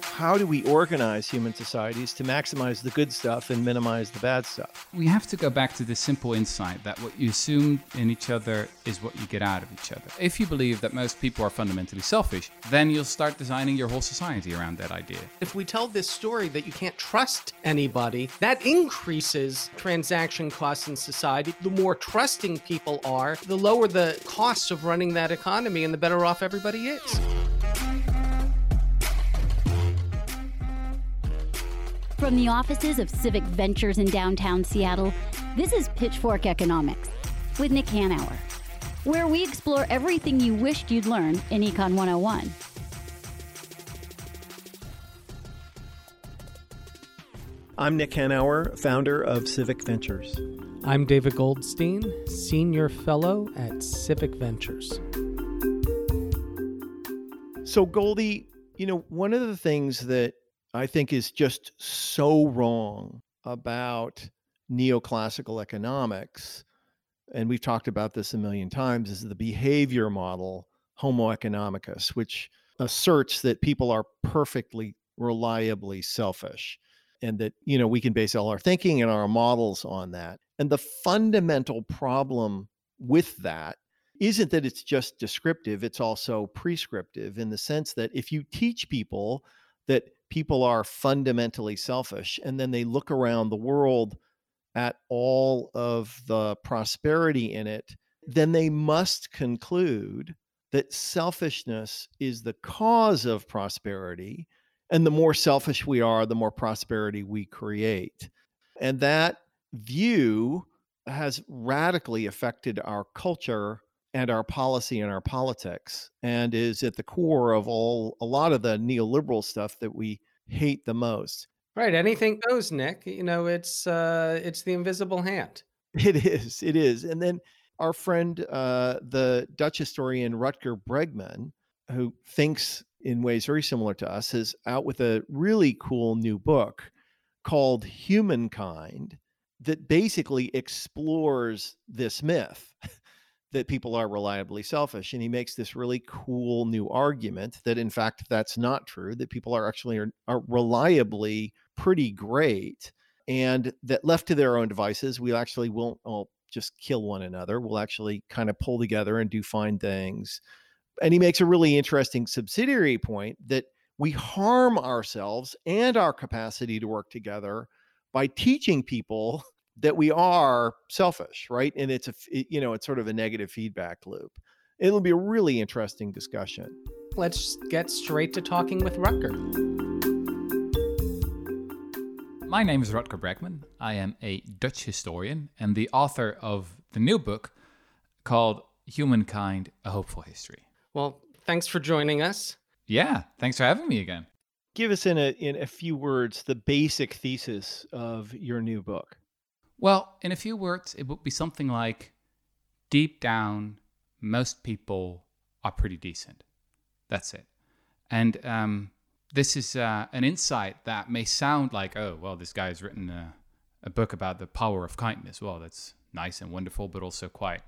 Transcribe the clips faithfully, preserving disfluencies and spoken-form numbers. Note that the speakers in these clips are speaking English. How do we organize human societies to maximize the good stuff and minimize the bad stuff? We have to go back to the simple insight that what you assume in each other is what you get out of each other. If you believe that most people are fundamentally selfish, then you'll start designing your whole society around that idea. If we tell this story that you can't trust anybody, that increases transaction costs in society. The more trusting people are, the lower the costs of running that economy and the better off everybody is. From the offices of Civic Ventures in downtown Seattle, this is Pitchfork Economics with Nick Hanauer, where we explore everything you wished you'd learned in Econ one oh one. I'm Nick Hanauer, founder of Civic Ventures. I'm David Goldstein, senior fellow at Civic Ventures. So Goldie, you know, one of the things that I think is just so wrong about neoclassical economics, and we've talked about this a million times, is the behavior model, Homo economicus, which asserts that people are perfectly, reliably selfish, and that, you know, we can base all our thinking and our models on that. And the fundamental problem with that isn't that it's just descriptive, it's also prescriptive, in the sense that if you teach people that people are fundamentally selfish, and then they look around the world at all of the prosperity in it, then they must conclude that selfishness is the cause of prosperity. And the more selfish we are, the more prosperity we create. And that view has radically affected our culture and our policy and our politics, and is at the core of all a lot of the neoliberal stuff that we hate the most. Right. Anything goes, Nick. You know, it's uh, it's the invisible hand. It is. It is. And then our friend, uh, the Dutch historian Rutger Bregman, who thinks in ways very similar to us, is out with a really cool new book called Humankind that basically explores this myth that people are reliably selfish. And he makes this really cool new argument that, in fact, that's not true, that people are actually are, are reliably pretty great, and that left to their own devices, we actually won't all just kill one another. We'll actually kind of pull together and do fine things. And he makes a really interesting subsidiary point that we harm ourselves and our capacity to work together by teaching people that we are selfish, right? And it's a, you know, it's sort of a negative feedback loop. It'll be a really interesting discussion. Let's get straight to talking with Rutger. My name is Rutger Bregman. I am a Dutch historian and the author of the new book called Humankind, A Hopeful History. Well, thanks for joining us. Yeah, thanks for having me again. Give us in a, in a few words the basic thesis of your new book. Well, in a few words, it would be something like, deep down, most people are pretty decent. That's it. And um, this is uh, an insight that may sound like, oh, well, this guy's written a, a book about the power of kindness. Well, that's nice and wonderful, but also quite,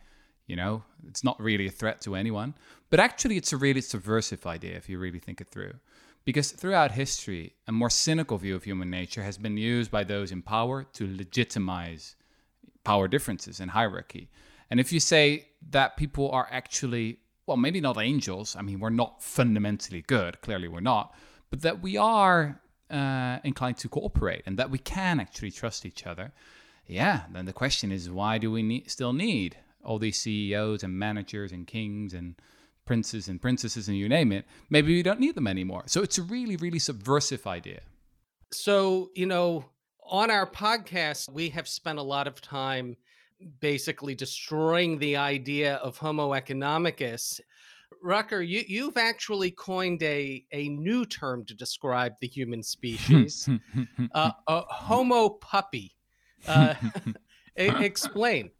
you know, it's not really a threat to anyone. But actually, it's a really subversive idea if you really think it through. Because throughout history, a more cynical view of human nature has been used by those in power to legitimize power differences and hierarchy. And if you say that people are actually, well, maybe not angels, I mean, we're not fundamentally good, clearly we're not, but that we are uh, inclined to cooperate and that we can actually trust each other, yeah, then the question is, why do we need, still need all these C E Os and managers and kings and princes and princesses and you name it? Maybe we don't need them anymore. So it's a really, really subversive idea. So, you know, on our podcast, we have spent a lot of time basically destroying the idea of Homo economicus. Rutger, you, you've actually coined a, a new term to describe the human species, uh, a Homo puppy. Uh, explain.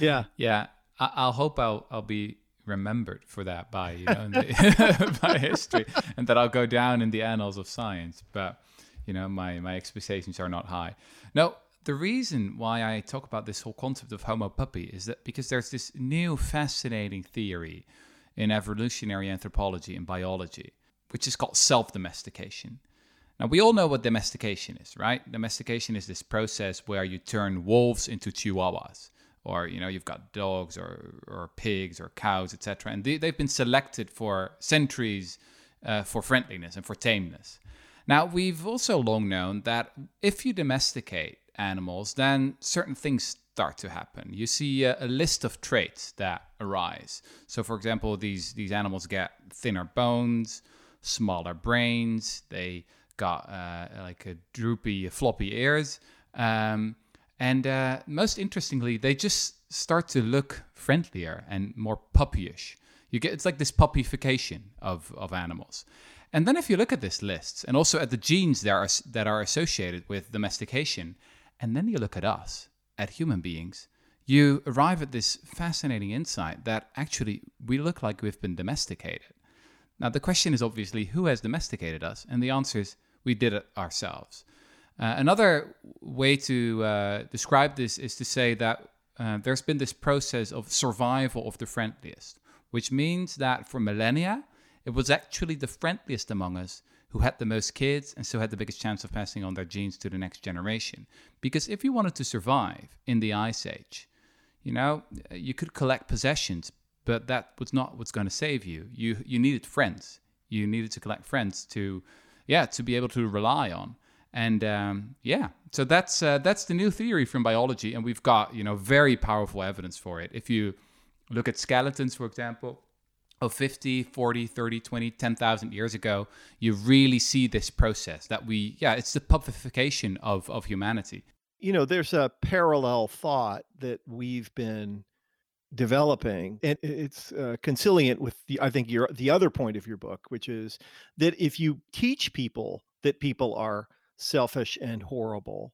Yeah. Yeah. I, I'll hope I'll, I'll be remembered for that by, you know, the, by history, and that I'll go down in the annals of science. But, you know, my, my expectations are not high. No, the reason why I talk about this whole concept of Homo puppy is that because there's this new fascinating theory in evolutionary anthropology and biology, which is called self-domestication. Now, we all know what domestication is, right? Domestication is this process where you turn wolves into chihuahuas, or, you know, you've got dogs or, or pigs or cows, et cetera. And they, they've been selected for centuries uh, for friendliness and for tameness. Now, we've also long known that if you domesticate animals, then certain things start to happen. You see a, a list of traits that arise. So, for example, these, these animals get thinner bones, smaller brains, they got uh, like a droopy, floppy ears. Um, and uh, most interestingly, they just start to look friendlier and more puppyish. You get it's like this puppyification of, of animals. And then if you look at this list and also at the genes that are, that are associated with domestication, and then you look at us, at human beings, you arrive at this fascinating insight that actually we look like we've been domesticated. Now, the question is obviously, who has domesticated us? And the answer is, we did it ourselves. Uh, another way to uh, describe this is to say that uh, there's been this process of survival of the friendliest, which means that for millennia, it was actually the friendliest among us who had the most kids and so had the biggest chance of passing on their genes to the next generation. Because if you wanted to survive in the Ice Age, you know, you could collect possessions, but that was not what's going to save you. You you needed friends. You needed to collect friends to, yeah, to be able to rely on. And um, yeah, so that's uh, that's the new theory from biology, and we've got, you know, very powerful evidence for it. If you look at skeletons, for example, of fifty, forty, thirty, twenty, ten thousand years ago, you really see this process that we, yeah, it's the puffification of of humanity. You know, there's a parallel thought that we've been developing, and it's uh, conciliant with the, I think, your the other point of your book, which is that if you teach people that people are selfish and horrible,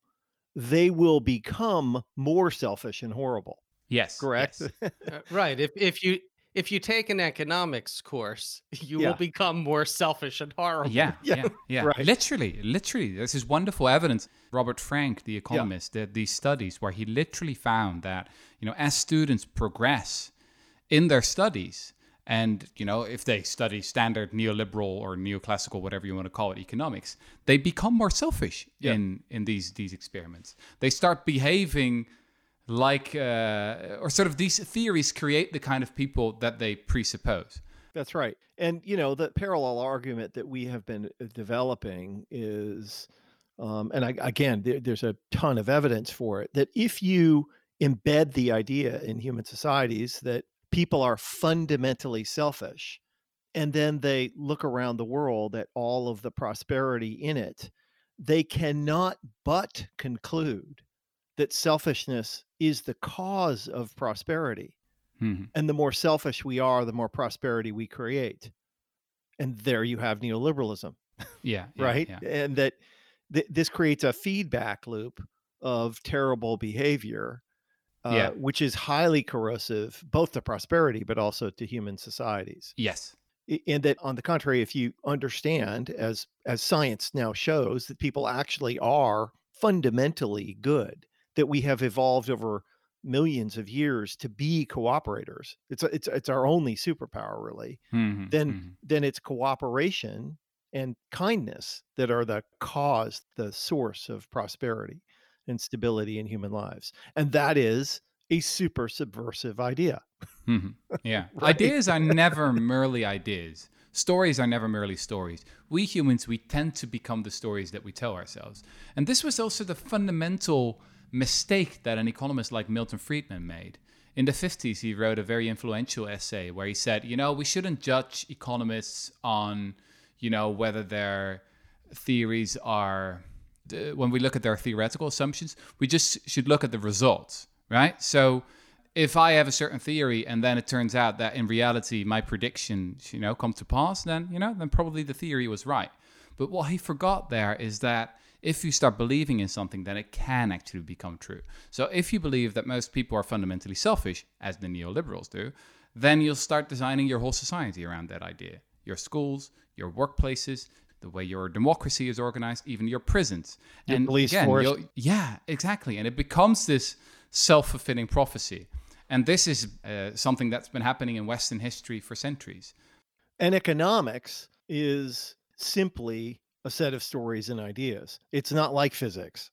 they will become more selfish and horrible. Yes, correct. Yes. uh, right. If if you if you take an economics course, you yeah. will become more selfish and horrible. Yeah, yeah, yeah. yeah. Right. Literally, literally. This is wonderful evidence. Robert Frank, the economist, yeah. did these studies where he literally found that, you know, as students progress in their studies, and, you know, if they study standard neoliberal or neoclassical, whatever you want to call it, economics, they become more selfish yeah. in, in these, these experiments. They start behaving like, uh, or sort of these theories create the kind of people that they presuppose. That's right. And, you know, the parallel argument that we have been developing is... Um, and I, again, there, there's a ton of evidence for it, that if you embed the idea in human societies that people are fundamentally selfish, and then they look around the world at all of the prosperity in it, they cannot but conclude that selfishness is the cause of prosperity. Mm-hmm. And the more selfish we are, the more prosperity we create. And there you have neoliberalism. Yeah. yeah right. Yeah. And that... this creates a feedback loop of terrible behavior, uh, yeah. which is highly corrosive, both to prosperity, but also to human societies. Yes. And that, on the contrary, if you understand, as as science now shows, that people actually are fundamentally good, that we have evolved over millions of years to be cooperators. It's it's it's our only superpower, really. Mm-hmm. Then mm-hmm. then it's cooperation and kindness that are the cause, the source of prosperity and stability in human lives. And that is a super subversive idea. Mm-hmm. Yeah. Right? Ideas are never merely ideas. Stories are never merely stories. We humans, we tend to become the stories that we tell ourselves. And this was also the fundamental mistake that an economist like Milton Friedman made. In the fifties, he wrote a very influential essay where he said, you know, we shouldn't judge economists on... you know, whether their theories are, when we look at their theoretical assumptions, we just should look at the results, right? So if I have a certain theory and then it turns out that in reality, my predictions, you know, come to pass, then, you know, then probably the theory was right. But what he forgot there is that if you start believing in something, then it can actually become true. So if you believe that most people are fundamentally selfish, as the neoliberals do, then you'll start designing your whole society around that idea. Your schools, your workplaces, the way your democracy is organized, even your prisons. Your and police again, force. Yeah, exactly. And it becomes this self-fulfilling prophecy. And this is uh, something that's been happening in Western history for centuries. And economics is simply a set of stories and ideas. It's not like physics,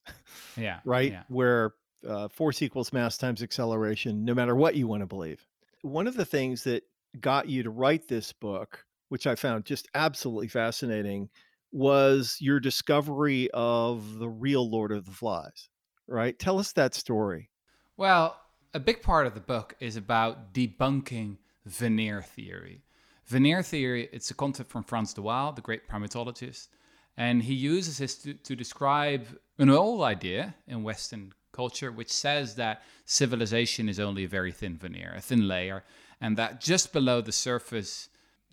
yeah, right? Yeah. Where uh, force equals mass times acceleration, no matter what you want to believe. One of the things that got you to write this book, which I found just absolutely fascinating, was your discovery of the real Lord of the Flies, right? Tell us that story. Well, a big part of the book is about debunking veneer theory. Veneer theory, it's a concept from Franz De Waal, the great primatologist, and he uses this to, to describe an old idea in Western culture, which says that civilization is only a very thin veneer, a thin layer, and that just below the surface,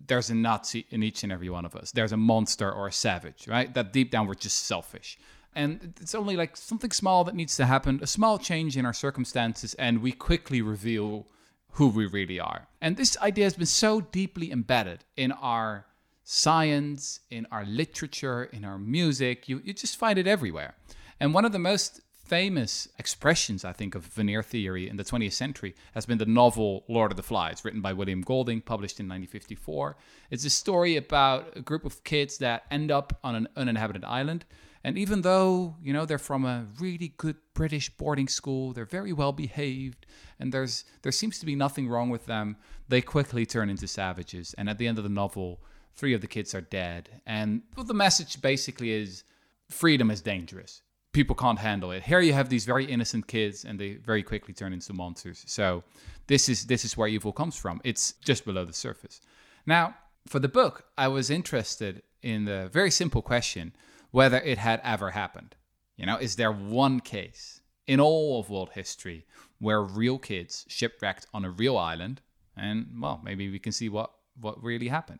there's a Nazi in each and every one of us. There's a monster or a savage, right? That deep down, we're just selfish. And it's only like something small that needs to happen, a small change in our circumstances, and we quickly reveal who we really are. And this idea has been so deeply embedded in our science, in our literature, in our music. You, you just find it everywhere. And one of the most famous expressions, I think, of veneer theory in the twentieth century has been the novel Lord of the Flies, written by William Golding, published in nineteen fifty-four. It's a story about a group of kids that end up on an uninhabited island. And even though, you know, they're from a really good British boarding school, they're very well behaved, and there's there seems to be nothing wrong with them, they quickly turn into savages. And at the end of the novel, three of the kids are dead. And well, the message basically is freedom is dangerous. People can't handle it. Here you have these very innocent kids, and they very quickly turn into monsters. So this is this is where evil comes from. It's just below the surface. Now, for the book, I was interested in the very simple question whether it had ever happened. You know, is there one case in all of world history where real kids shipwrecked on a real island? And, well, maybe we can see what, what really happened.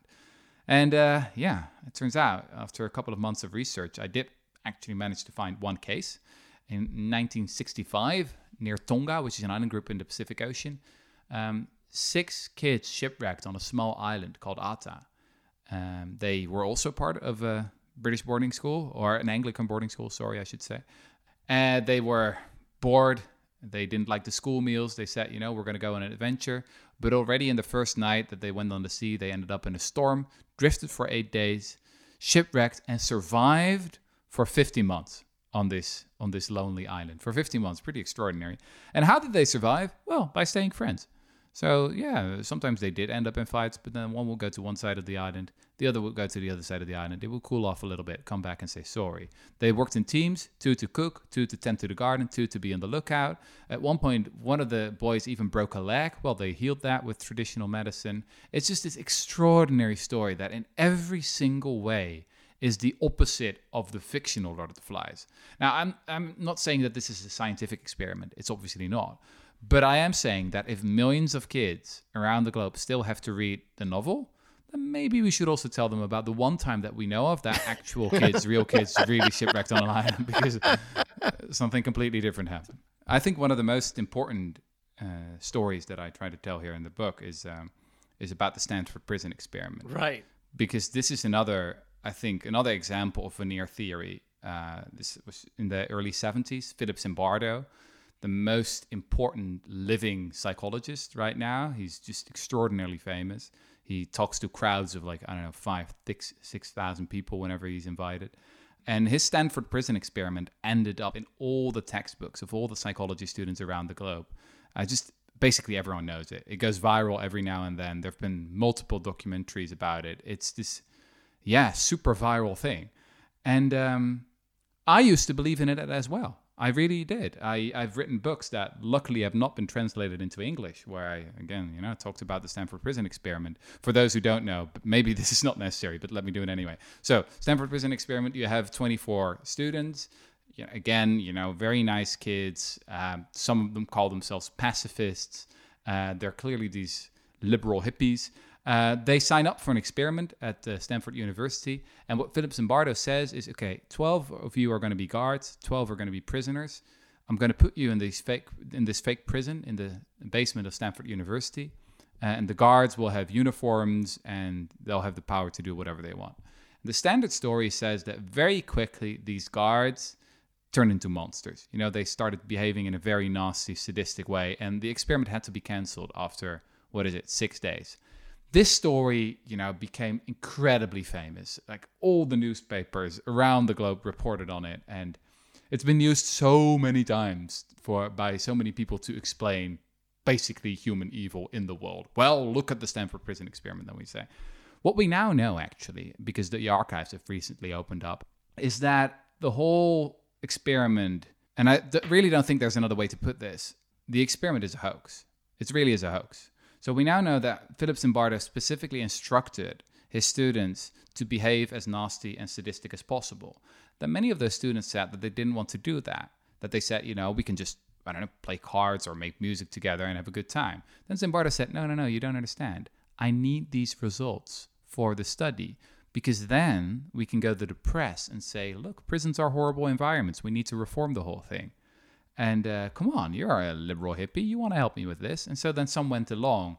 And, uh, yeah, it turns out, after a couple of months of research, I did actually managed to find one case. In nineteen sixty-five, near Tonga, which is an island group in the Pacific Ocean, um, six kids shipwrecked on a small island called Ata. Um, they were also part of a British boarding school, or an Anglican boarding school, sorry, I should say. And uh, they were bored. They didn't like the school meals. They said, you know, we're going to go on an adventure. But already in the first night that they went on the sea, they ended up in a storm, drifted for eight days, shipwrecked, and survived for fifteen months on this on this lonely island. For fifteen months, pretty extraordinary. And how did they survive? Well, by staying friends. So yeah, sometimes they did end up in fights, but then one will go to one side of the island, the other will go to the other side of the island. They will cool off a little bit, come back and say sorry. They worked in teams, two to cook, two to tend to the garden, two to be on the lookout. At one point, one of the boys even broke a leg. Well, they healed that with traditional medicine. It's just this extraordinary story that in every single way is the opposite of the fictional Lord of the Flies. Now, I'm I'm not saying that this is a scientific experiment. It's obviously not. But I am saying that if millions of kids around the globe still have to read the novel, then maybe we should also tell them about the one time that we know of that actual kids, real kids, really shipwrecked on an island because something completely different happened. I think one of the most important uh, stories that I try to tell here in the book is um, is about the Stanford Prison Experiment. Right. Because this is another... I think another example of veneer theory, uh, this was in the early seventies, Philip Zimbardo, the most important living psychologist right now. He's just extraordinarily famous. He talks to crowds of like, I don't know, five, six, six thousand people whenever he's invited. And his Stanford Prison Experiment ended up in all the textbooks of all the psychology students around the globe. I just... Basically, everyone knows it. It goes viral every now and then. There have been multiple documentaries about it. It's this... Yeah, super viral thing. And um, I used to believe in it as well. I really did. I, I've written books that luckily have not been translated into English, where I, again, you know, talked about the Stanford Prison Experiment. For those who don't know, maybe this is not necessary, but let me do it anyway. So Stanford Prison Experiment, you have twenty-four students. You know, again, you know, very nice kids. Um, some of them call themselves pacifists. Uh, they're clearly these liberal hippies. Uh, they sign up for an experiment at uh, Stanford University. And what Philip Zimbardo says is, okay, twelve of you are going to be guards, twelve are going to be prisoners. I'm going to put you in, these fake, in this fake prison in the basement of Stanford University. Uh, and the guards will have uniforms and they'll have the power to do whatever they want. The standard story says that very quickly these guards turn into monsters. You know, they started behaving in a very nasty, sadistic way. And the experiment had to be canceled after, what is it, six days. This story, you know, became incredibly famous. Like, all the newspapers around the globe reported on it, and it's been used so many times for by so many people to explain basically human evil in the world. Well, look at the Stanford Prison Experiment, then we say. What we now know, actually, because the archives have recently opened up, is that the whole experiment, and I th- really don't think there's another way to put this, the experiment is a hoax. It really is a hoax. So we now know that Philip Zimbardo specifically instructed his students to behave as nasty and sadistic as possible. That many of those students said that they didn't want to do that. That they said, you know, we can just, I don't know, play cards or make music together and have a good time. Then Zimbardo said, no, no, no, you don't understand. I need these results for the study, because then we can go to the press and say, look, prisons are horrible environments. We need to reform the whole thing. And uh, come on, you're a liberal hippie. You want to help me with this. And so then some went along.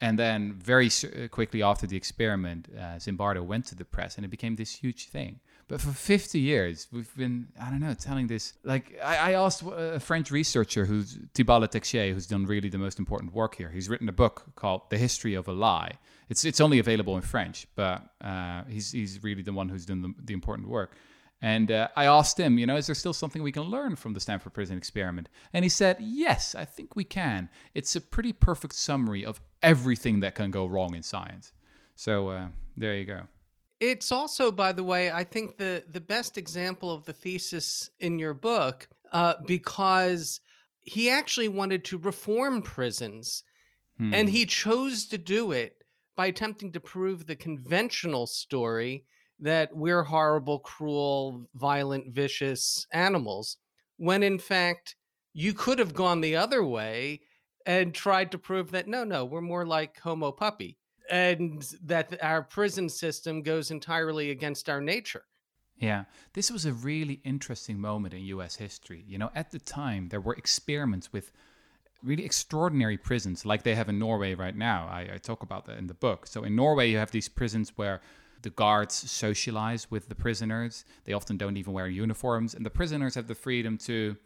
And then very quickly after the experiment, uh, Zimbardo went to the press and it became this huge thing. But for fifty years, we've been, I don't know, telling this. Like, I, I asked a French researcher, who's Thibault Le Textier, who's done really the most important work here. He's written a book called The History of a Lie. It's it's only available in French, but uh, he's, he's really the one who's done the, the important work. And uh, I asked him, you know, is there still something we can learn from the Stanford Prison Experiment? And he said, yes, I think we can. It's a pretty perfect summary of everything that can go wrong in science. So uh, there you go. It's also, by the way, I think the, the best example of the thesis in your book, uh, because he actually wanted to reform prisons, hmm. and he chose to do it by attempting to prove the conventional story that we're horrible, cruel, violent, vicious animals, when in fact you could have gone the other way and tried to prove that, no, no, we're more like Homo puppy, and that our prison system goes entirely against our nature. Yeah, this was a really interesting moment in U S history. You know, at the time, there were experiments with really extraordinary prisons like they have in Norway right now. I, I talk about that in the book. So in Norway, you have these prisons where the guards socialize with the prisoners. They often don't even wear uniforms. And the prisoners have the freedom to,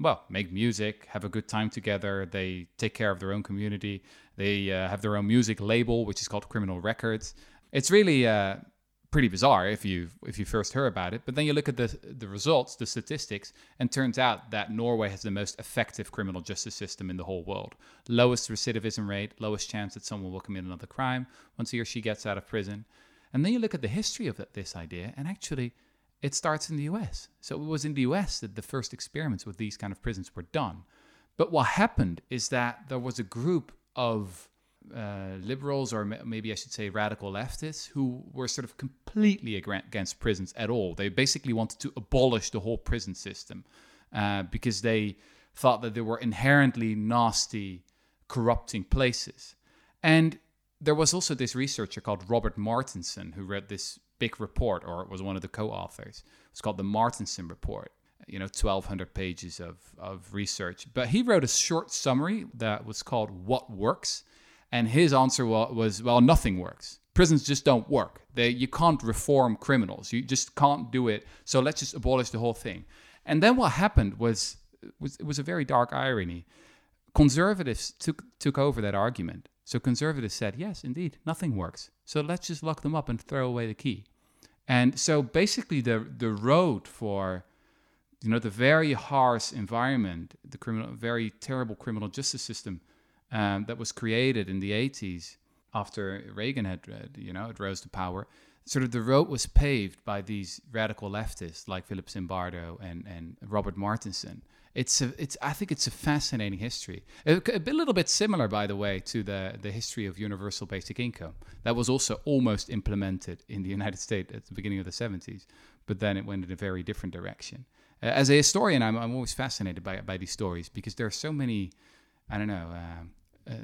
well, make music, have a good time together. They take care of their own community. They uh, have their own music label, which is called Criminal Records. It's really uh, pretty bizarre if you if you first hear about it. But then you look at the the results, the statistics, and turns out that Norway has the most effective criminal justice system in the whole world. Lowest recidivism rate, lowest chance that someone will commit another crime once he or she gets out of prison. And then you look at the history of this idea, and actually it starts in the U S. So it was in the U S that the first experiments with these kind of prisons were done. But what happened is that there was a group of uh, liberals, or maybe I should say radical leftists, who were sort of completely against prisons at all. They basically wanted to abolish the whole prison system uh, because they thought that they were inherently nasty, corrupting places. And there was also this researcher called Robert Martinson who read this big report, or was one of the co-authors. It's called the Martinson Report, you know, twelve hundred pages of, of research. But he wrote a short summary that was called What Works? And his answer was, well, nothing works. Prisons just don't work. They, you can't reform criminals. You just can't do it. So let's just abolish the whole thing. And then what happened was, was it was a very dark irony. Conservatives took took over that argument. So conservatives said, yes, indeed, nothing works. So let's just lock them up and throw away the key. And so basically the the road for, you know, the very harsh environment, the criminal, very terrible criminal justice system um, that was created in the eighties after Reagan had, you know, it rose to power, sort of the road was paved by these radical leftists like Philip Zimbardo and, and Robert Martinson. It's a, it's. I think it's a fascinating history. A, a little bit similar, by the way, to the, the history of universal basic income. That was also almost implemented in the United States at the beginning of the seventies, but then it went in a very different direction. Uh, as a historian, I'm I'm always fascinated by by these stories because there are so many, I don't know, uh, uh,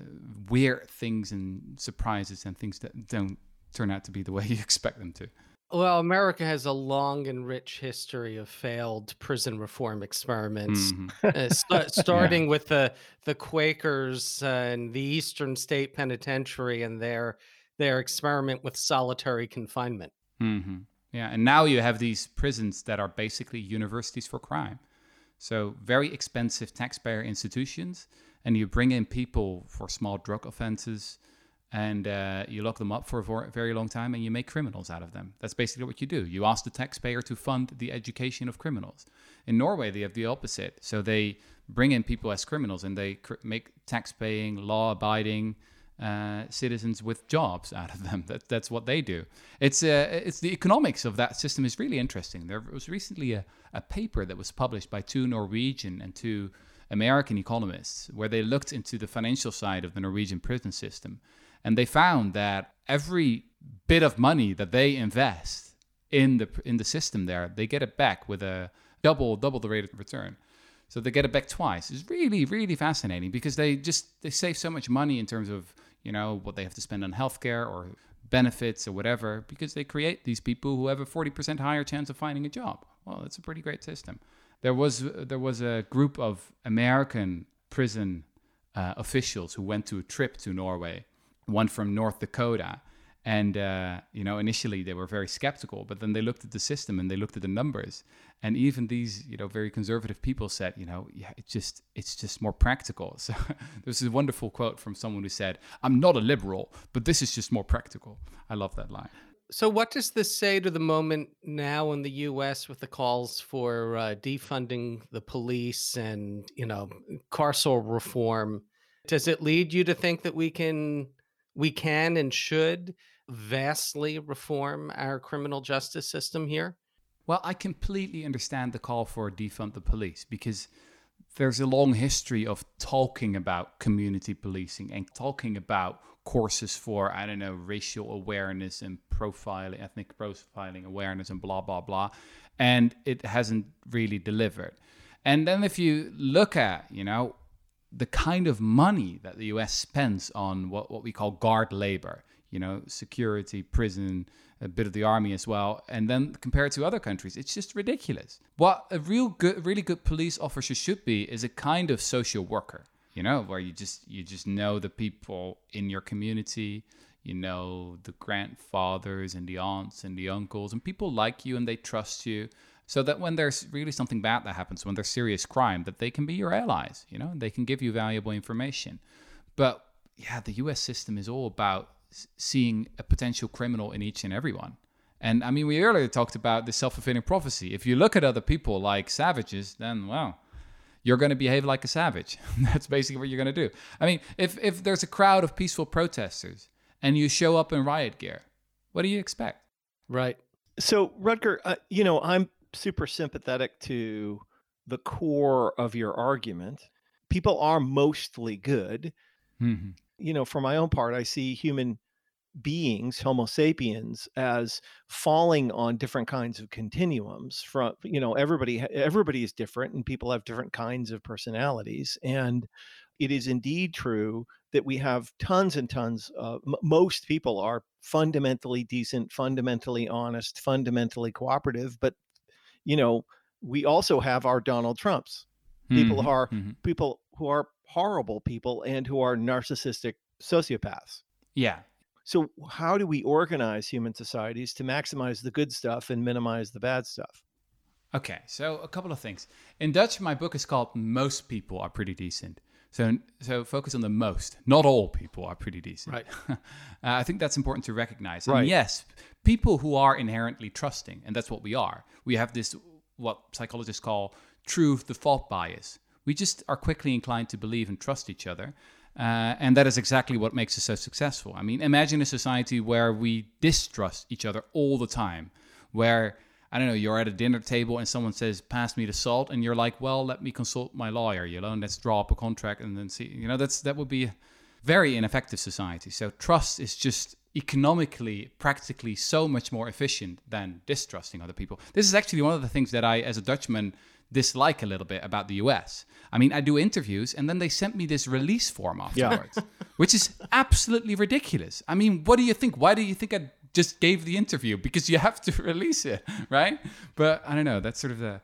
weird things and surprises and things that don't turn out to be the way you expect them to. Well, America has a long and rich history of failed prison reform experiments, mm-hmm. uh, st- starting yeah. with the the Quakers uh, and the Eastern State Penitentiary and their their experiment with solitary confinement. Mm-hmm. Yeah, and now you have these prisons that are basically universities for crime. So very expensive taxpayer institutions, and you bring in people for small drug offenses, and uh, you lock them up for a very long time and you make criminals out of them. That's basically what you do. You ask the taxpayer to fund the education of criminals. In Norway, they have the opposite. So they bring in people as criminals and they cr- make tax-paying, law-abiding uh, citizens with jobs out of them. That, that's what they do. It's uh, it's the economics of that system is really interesting. There was recently a, a paper that was published by two Norwegian and two American economists where they looked into the financial side of the Norwegian prison system. And they found that every bit of money that they invest in the in the system there, they get it back with a double double the rate of return. So they get it back twice. It's really, really fascinating because they just they save so much money in terms of, you know, what they have to spend on healthcare or benefits or whatever, because they create these people who have a forty percent higher chance of finding a job. Well, that's a pretty great system. There was there was a group of American prison uh, officials who went to a trip to Norway, one from North Dakota. And, uh, you know, initially they were very skeptical, but then they looked at the system and they looked at the numbers. And even these, you know, very conservative people said, you know, yeah, it's just it's just more practical. So there's a wonderful quote from someone who said, "I'm not a liberal, but this is just more practical." I love that line. So what does this say to the moment now in the U S with the calls for uh, defunding the police and, you know, carceral reform? Does it lead you to think that we can we can and should vastly reform our criminal justice system here? Well, I completely understand the call for defund the police because there's a long history of talking about community policing and talking about courses for, I don't know, racial awareness and profiling, ethnic profiling awareness and blah, blah, blah. And it hasn't really delivered. And then if you look at, you know, the kind of money that the U S spends on what, what we call guard labor, you know, security, prison, a bit of the army as well, and then compared to other countries, it's just ridiculous. What a real good, really good police officer should be is a kind of social worker, you know, where you just you just know the people in your community, you know, the grandfathers and the aunts and the uncles, and people like you and they trust you. So that when there's really something bad that happens, when there's serious crime, that they can be your allies, you know, and they can give you valuable information. But yeah, the U S system is all about seeing a potential criminal in each and everyone. And I mean, we earlier talked about the self-fulfilling prophecy. If you look at other people like savages, then, well, you're going to behave like a savage. That's basically what you're going to do. I mean, if if there's a crowd of peaceful protesters and you show up in riot gear, what do you expect? Right. So, Rutger, uh, you know, I'm super sympathetic to the core of your argument. People are mostly good. Mm-hmm. You know, for my own part, I see human beings, Homo sapiens, as falling on different kinds of continuums from, you know, everybody, everybody is different and people have different kinds of personalities. And it is indeed true that we have tons and tons of, m- most people are fundamentally decent, fundamentally honest, fundamentally cooperative, but you know, we also have our Donald Trumps. People mm-hmm. are mm-hmm. people who are horrible people and who are narcissistic sociopaths. Yeah. So how do we organize human societies to maximize the good stuff and minimize the bad stuff? Okay, so a couple of things. In Dutch, my book is called "Most People Are Pretty Decent." So, so focus on the most. Not all people are pretty decent. Right. uh, I think that's important to recognize. Right. And yes, people who are inherently trusting, and that's what we are. We have this, what psychologists call truth-default bias. We just are quickly inclined to believe and trust each other. Uh, and that is exactly what makes us so successful. I mean, imagine a society where we distrust each other all the time, where, I don't know, you're at a dinner table and someone says, "Pass me the salt," and you're like, "Well, let me consult my lawyer, you know, and let's draw up a contract and then see." You know, that's that would be a very ineffective society. So trust is just economically, practically so much more efficient than distrusting other people. This is actually one of the things that I, as a Dutchman, dislike a little bit about the U S. I mean, I do interviews and then they sent me this release form afterwards, yeah. which is absolutely ridiculous. I mean, what do you think? Why do you think I just gave the interview? Because you have to release it, right? But I don't know, that's sort of the,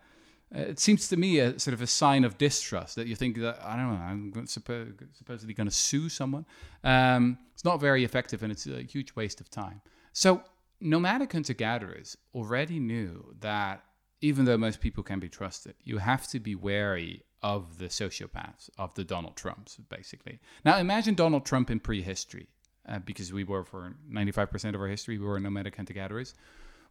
uh, it seems to me a sort of a sign of distrust that you think that, I don't know, I'm going to suppo- supposedly going to sue someone. Um, it's not very effective and it's a huge waste of time. So nomadic hunter-gatherers already knew that even though most people can be trusted, you have to be wary of the sociopaths, of the Donald Trumps, basically. Now imagine Donald Trump in prehistory. uh, because we were, for ninety-five percent of our history, we were nomadic hunter gatherers.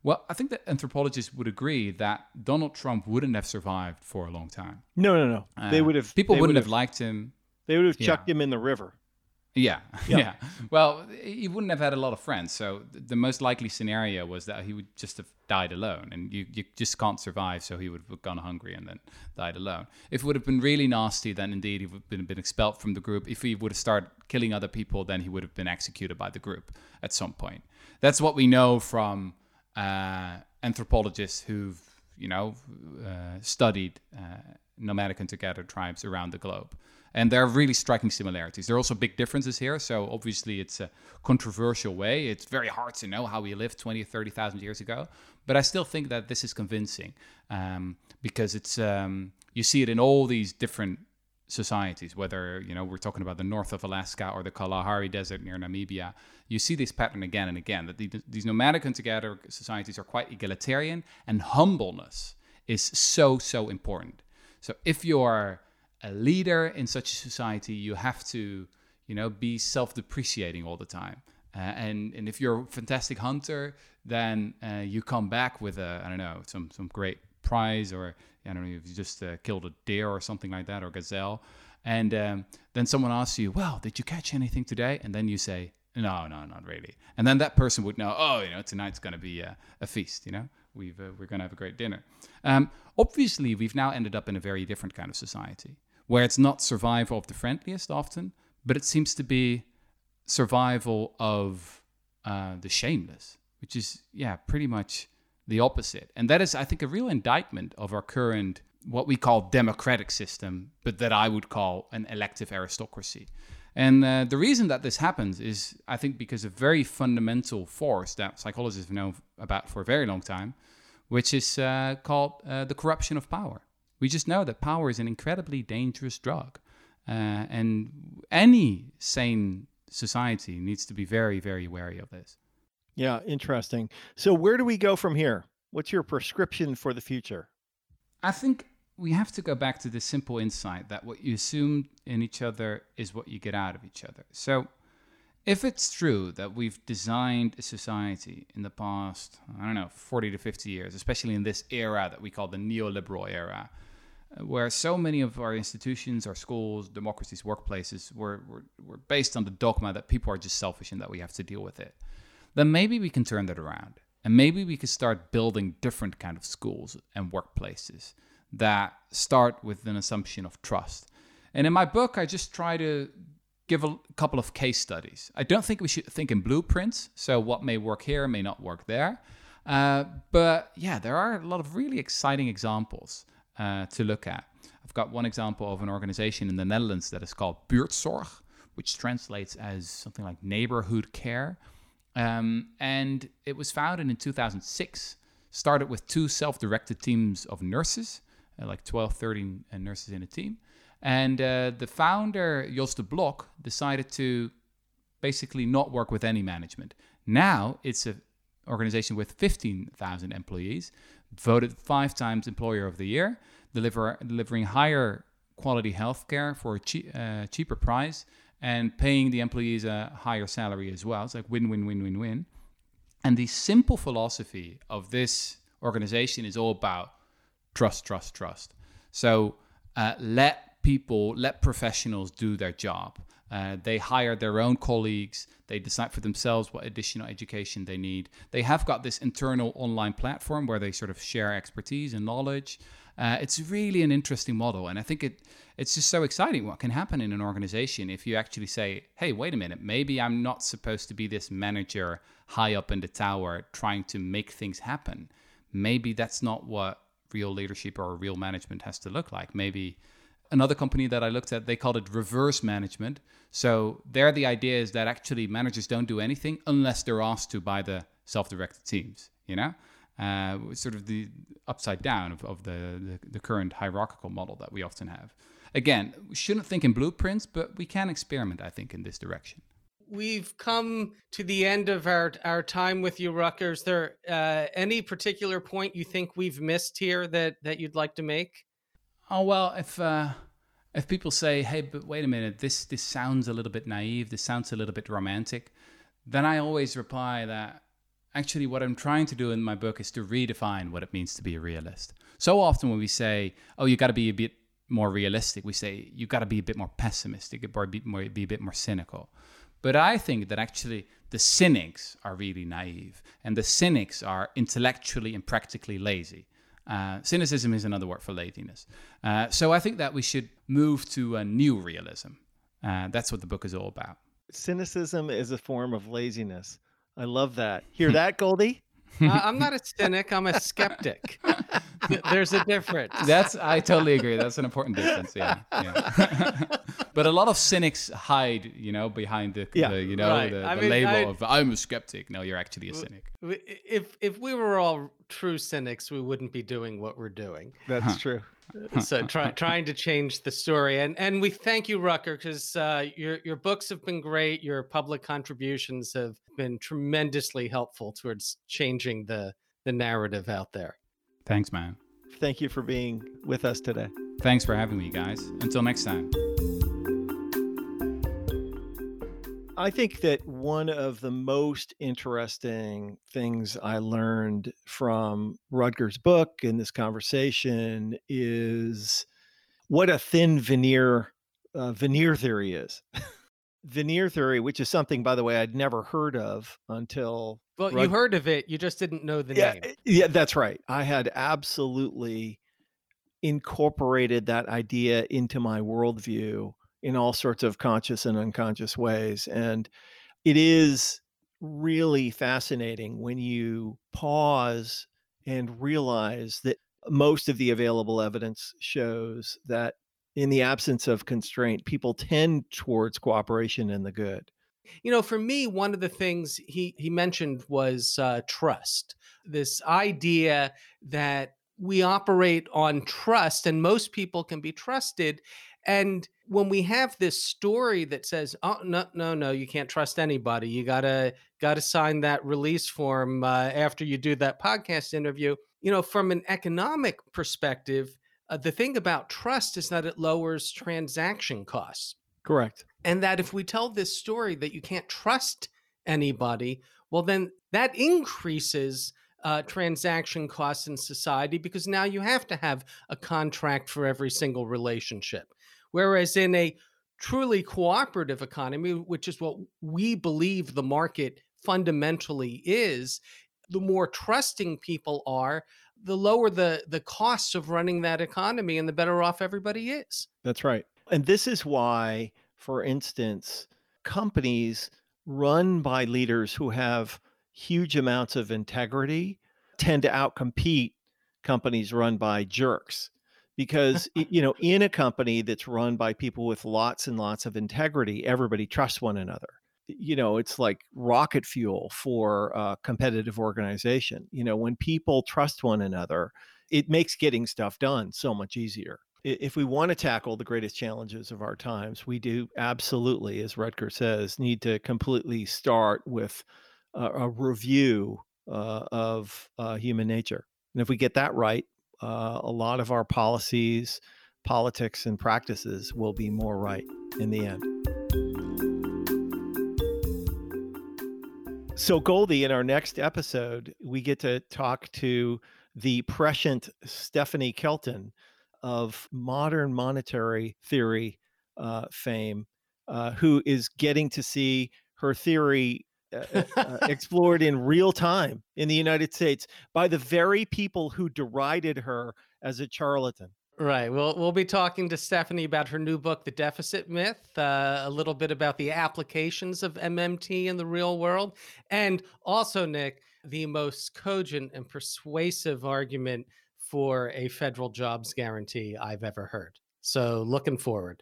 Well, I think that anthropologists would agree that Donald Trump wouldn't have survived for a long time. No, no, no. Uh, they would have. People wouldn't would have, have liked him. They would have chucked yeah. him in the river. Yeah, yeah, yeah. Well, he wouldn't have had a lot of friends. So the most likely scenario was that he would just have died alone, and you, you just can't survive. So he would have gone hungry and then died alone. If it would have been really nasty, then indeed he would have been, been expelled from the group. If he would have started killing other people, then he would have been executed by the group at some point. That's what we know from Uh, anthropologists who've, you know, uh, studied uh, nomadic hunter-gatherer tribes around the globe. And there are really striking similarities. There are also big differences here. So obviously it's a controversial way. It's very hard to know how we lived twenty, thirty thousand years ago. But I still think that this is convincing um, because it's um, you see it in all these different societies, whether, you know, we're talking about the north of Alaska or the Kalahari Desert near Namibia. You see this pattern again and again, that the, these nomadic hunter-gatherer societies are quite egalitarian, and humbleness is so, so important. So if you're a leader in such a society, you have to, you know, be self-depreciating all the time. Uh, and, and if you're a fantastic hunter, then uh, you come back with, a, I don't know, some some great prize, or I don't know, if you just uh, killed a deer or something like that, or gazelle, and um, then someone asks you, well, did you catch anything today? And then you say, no, no, not really. And then that person would know, oh, you know, tonight's going to be a, a feast, you know, we've, uh, we're going to have a great dinner. Um, obviously, we've now ended up in a very different kind of society, where it's not survival of the friendliest often, but it seems to be survival of uh, the shameless, which is, yeah, pretty much the opposite. And that is, I think, a real indictment of our current, what we call democratic system, but that I would call an elective aristocracy. And uh, the reason that this happens is, I think, because of a very fundamental force that psychologists have known about for a very long time, which is uh, called uh, the corruption of power. We just know that power is an incredibly dangerous drug. Uh, and any sane society needs to be very, very wary of this. Yeah, interesting. So where do we go from here? What's your prescription for the future? I think we have to go back to the simple insight that what you assume in each other is what you get out of each other. So if it's true that we've designed a society in the past, I don't know, forty to fifty years, especially in this era that we call the neoliberal era, where so many of our institutions, our schools, democracies, workplaces were, were, were based on the dogma that people are just selfish and that we have to deal with it, then maybe we can turn that around. And maybe we could start building different kind of schools and workplaces that start with an assumption of trust. And in my book, I just try to give a couple of case studies. I don't think we should think in blueprints. So what may work here may not work there. Uh, but yeah, there are a lot of really exciting examples uh, to look at. I've got one example of an organization in the Netherlands that is called Buurtzorg, which translates as something like neighborhood care. Um, and it was founded in two thousand six, started with two self-directed teams of nurses, uh, like twelve, thirteen uh, nurses in a team. And uh, the founder, Jos de Blok, decided to basically not work with any management. Now it's an organization with fifteen thousand employees, voted five times employer of the year, deliver, delivering higher quality healthcare for a che- uh, cheaper price, and paying the employees a higher salary as well. It's like win, win, win, win, win. And the simple philosophy of this organization is all about trust, trust, trust. So uh, let people, let professionals do their job. Uh, they hire their own colleagues. They decide for themselves what additional education they need. They have got this internal online platform where they sort of share expertise and knowledge. Uh, it's really an interesting model. And I think it it's just so exciting what can happen in an organization if you actually say, hey, wait a minute, maybe I'm not supposed to be this manager high up in the tower trying to make things happen. Maybe that's not what real leadership or real management has to look like. Maybe another company that I looked at, they called it reverse management. So there the idea is that actually managers don't do anything unless they're asked to by the self-directed teams, you know? Uh, sort of the upside down of, of the, the, the current hierarchical model that we often have. Again, we shouldn't think in blueprints, but we can experiment, I think, in this direction. We've come to the end of our, our time with you, Rutger. Is there uh, any particular point you think we've missed here that, that you'd like to make? Oh, well, if... Uh... if people say, hey, but wait a minute, this, this sounds a little bit naive, this sounds a little bit romantic, then I always reply that actually what I'm trying to do in my book is to redefine what it means to be a realist. So often when we say, oh, you got to be a bit more realistic, we say, you got to be a bit more pessimistic, or be, more, be a bit more cynical. But I think that actually the cynics are really naive, and the cynics are intellectually and practically lazy. Uh, cynicism is another word for laziness. Uh, so I think that we should move to a new realism. Uh, that's what the book is all about. Cynicism is a form of laziness. I love that. Hear that, Goldie? uh, I'm not a cynic. I'm a skeptic. There's a difference. That's I totally agree. That's an important difference. Yeah. yeah. But a lot of cynics hide, you know, behind the, yeah, the you know, right. the, the mean, label I, of I'm a skeptic. No, you're actually a cynic. If if we were all true cynics, we wouldn't be doing what we're doing. That's huh. true. So try, trying to change the story. And and we thank you, Rutger, because uh, your, your books have been great. Your public contributions have been tremendously helpful towards changing the, the narrative out there. Thanks, man. Thank you for being with us today. Thanks for having me, guys. Until next time. I think that one of the most interesting things I learned from Rutger's book and this conversation is what a thin veneer uh, veneer theory is. Veneer theory, which is something, by the way, I'd never heard of until... Well, Rut- you heard of it. You just didn't know the yeah, name. Yeah, that's right. I had absolutely incorporated that idea into my worldview in all sorts of conscious and unconscious ways. And it is really fascinating when you pause and realize that most of the available evidence shows that in the absence of constraint, people tend towards cooperation and the good. You know, for me, one of the things he, he mentioned was uh, trust, this idea that we operate on trust and most people can be trusted. And when we have this story that says, oh, no, no, no, you can't trust anybody. You gotta gotta sign that release form uh, after you do that podcast interview. You know, from an economic perspective, uh, the thing about trust is that it lowers transaction costs. Correct. And that if we tell this story that you can't trust anybody, well, then that increases uh, transaction costs in society because now you have to have a contract for every single relationship. Whereas in a truly cooperative economy, which is what we believe the market fundamentally is, the more trusting people are, the lower the, the costs of running that economy and the better off everybody is. That's right. And this is why, for instance, companies run by leaders who have huge amounts of integrity tend to outcompete companies run by jerks. Because, you know, in a company that's run by people with lots and lots of integrity, everybody trusts one another. You know, it's like rocket fuel for a competitive organization. You know, when people trust one another, it makes getting stuff done so much easier. If we want to tackle the greatest challenges of our times, we do absolutely, as Rutger says, need to completely start with a, a review uh, of uh, human nature. And if we get that right, uh, a lot of our policies, politics, and practices will be more right in the end. So, Goldie, in our next episode, we get to talk to the prescient Stephanie Kelton of modern monetary theory uh, fame, uh, who is getting to see her theory uh, uh, explored in real time in the United States by the very people who derided her as a charlatan. Right. Well, we'll be talking to Stephanie about her new book, The Deficit Myth, uh, a little bit about the applications of M M T in the real world. And also, Nick, the most cogent and persuasive argument for a federal jobs guarantee I've ever heard. So looking forward.